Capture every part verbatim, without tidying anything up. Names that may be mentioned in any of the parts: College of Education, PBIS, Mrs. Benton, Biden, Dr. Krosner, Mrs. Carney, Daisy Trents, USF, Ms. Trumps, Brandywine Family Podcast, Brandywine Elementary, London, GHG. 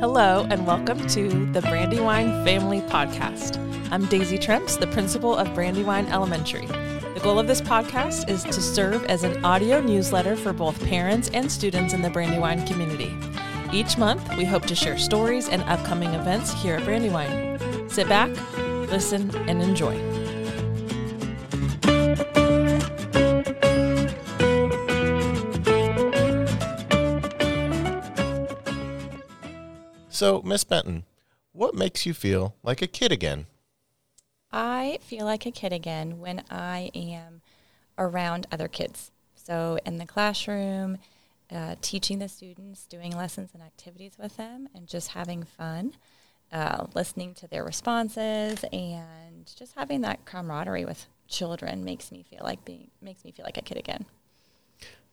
Hello and welcome to the Brandywine Family Podcast. I'm Daisy Trents, the principal of Brandywine Elementary. The goal of this podcast is to serve as an audio newsletter for both parents and students in the Brandywine community. Each month, we hope to share stories and upcoming events here at Brandywine. Sit back, listen, and enjoy. So, Miz Benton, what makes you feel like a kid again? I feel like a kid again when I am around other kids. So, in the classroom, uh, teaching the students, doing lessons and activities with them, and just having fun, uh, listening to their responses, and just having that camaraderie with children makes me feel like being makes me feel like a kid again.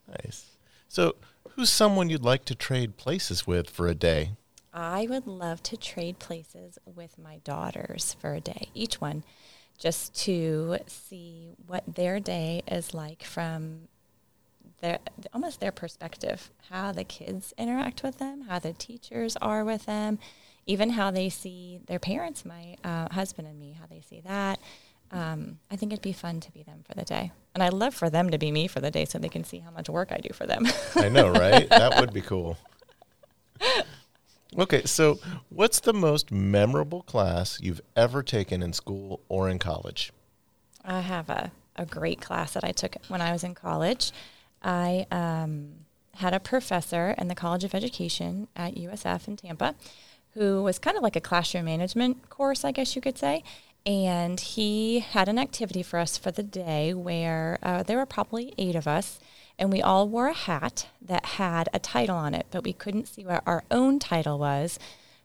Nice. So, who's someone you'd like to trade places with for a day? I would love to trade places with my daughters for a day, each one, just to see what their day is like from their almost their perspective, how the kids interact with them, how the teachers are with them, even how they see their parents, my uh, husband and me, how they see that. Um, I think it'd be fun to be them for the day. And I'd love for them to be me for the day so they can see how much work I do for them. I know, right? That would be cool. Okay, so what's the most memorable class you've ever taken in school or in college? I have a, a great class that I took when I was in college. I um, had a professor in the College of Education at U S F in Tampa who was kind of like a classroom management course, I guess you could say, and he had an activity for us for the day where uh, there were probably eight of us, and we all wore a hat that had a title on it, but we couldn't see what our own title was.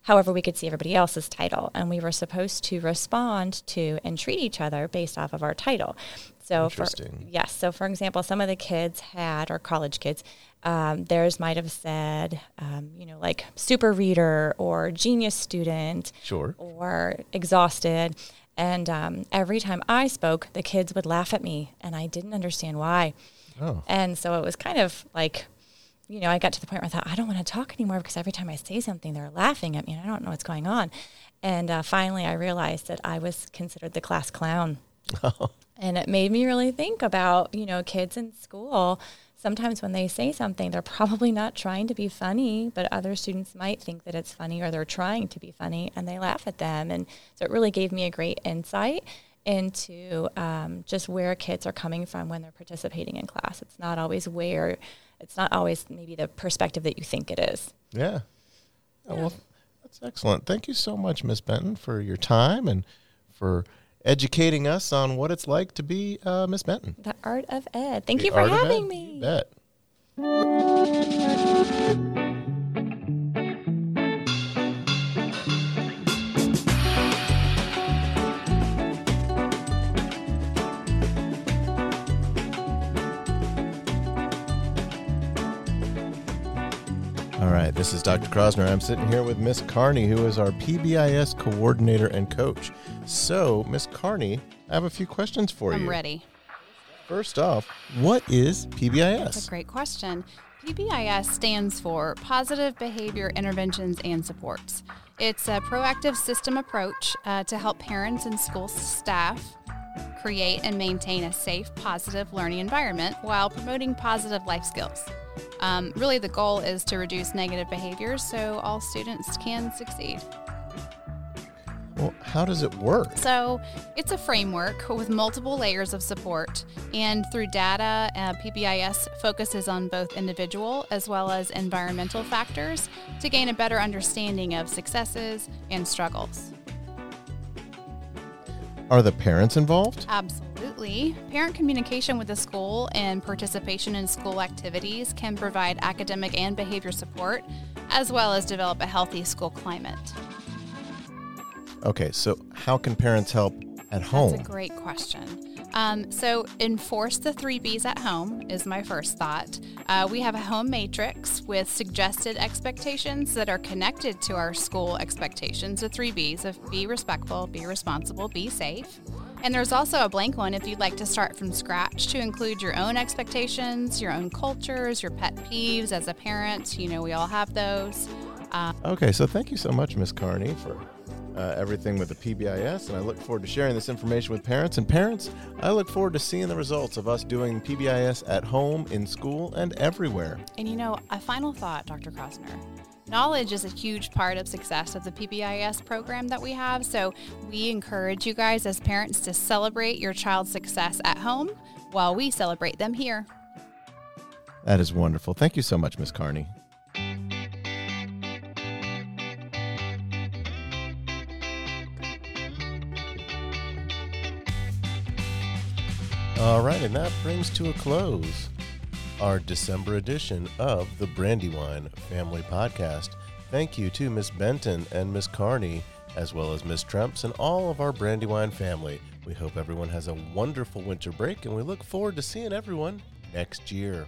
However, we could see everybody else's title, and we were supposed to respond to and treat each other based off of our title. So, Interesting. For, yes. So, for example, some of the kids had, or college kids, um, theirs might have said, um, you know, like super reader or genius student, sure, or exhausted. And um, every time I spoke, the kids would laugh at me, and I didn't understand why. Oh. And so it was kind of like, you know, I got to the point where I thought, I don't want to talk anymore because every time I say something, they're laughing at me and I don't know what's going on. And uh, finally, I realized that I was considered the class clown. Oh. And it made me really think about, you know, kids in school. Sometimes when they say something, they're probably not trying to be funny, but other students might think that it's funny or they're trying to be funny and they laugh at them. And so it really gave me a great insight into um, just where kids are coming from when they're participating in class. It's not always where, it's not always maybe the perspective that you think it is. Yeah. yeah. Well, that's excellent. Thank you so much, Miz Benton, for your time and for educating us on what it's like to be uh, Miz Benton. The Art of Ed. Thank the you for Art having me. You bet. All right, this is Doctor Krosner. I'm sitting here with Miz Carney, who is our P B I S coordinator and coach. So, Miz Carney, I have a few questions for I'm you. I'm ready. First off, what is P B I S? That's a great question. P B I S stands for Positive Behavior Interventions and Supports. It's a proactive system approach uh, to help parents and school staff create and maintain a safe, positive learning environment while promoting positive life skills. Um, really, the goal is to reduce negative behaviors so all students can succeed. Well, how does it work? So it's a framework with multiple layers of support, and through data, uh, P B I S focuses on both individual as well as environmental factors to gain a better understanding of successes and struggles. Are the parents involved? Absolutely. Parent communication with the school and participation in school activities can provide academic and behavior support, as well as develop a healthy school climate. Okay, so how can parents help at home? That's a great question. Um, so enforce the three B's at home is my first thought. Uh, we have a home matrix with suggested expectations that are connected to our school expectations, the three B's of be respectful, be responsible, be safe. And there's also a blank one if you'd like to start from scratch to include your own expectations, your own cultures, your pet peeves as a parent. You know, we all have those. Uh, okay, so thank you so much, Miz Carney, for uh, everything with the P B I S, and I look forward to sharing this information with parents. And parents, I look forward to seeing the results of us doing P B I S at home, in school, and everywhere. And you know, a final thought, Doctor Krosner. Knowledge is a huge part of success of the P B I S program that we have, so we encourage you guys as parents to celebrate your child's success at home while we celebrate them here. That is wonderful. Thank you so much, Miz Carney. All right, and that brings to a close our December edition of the Brandywine Family Podcast. Thank you to Miz Benton and Miz Carney, as well as Miz Trumps and all of our Brandywine family. We hope everyone has a wonderful winter break, and we look forward to seeing everyone next year.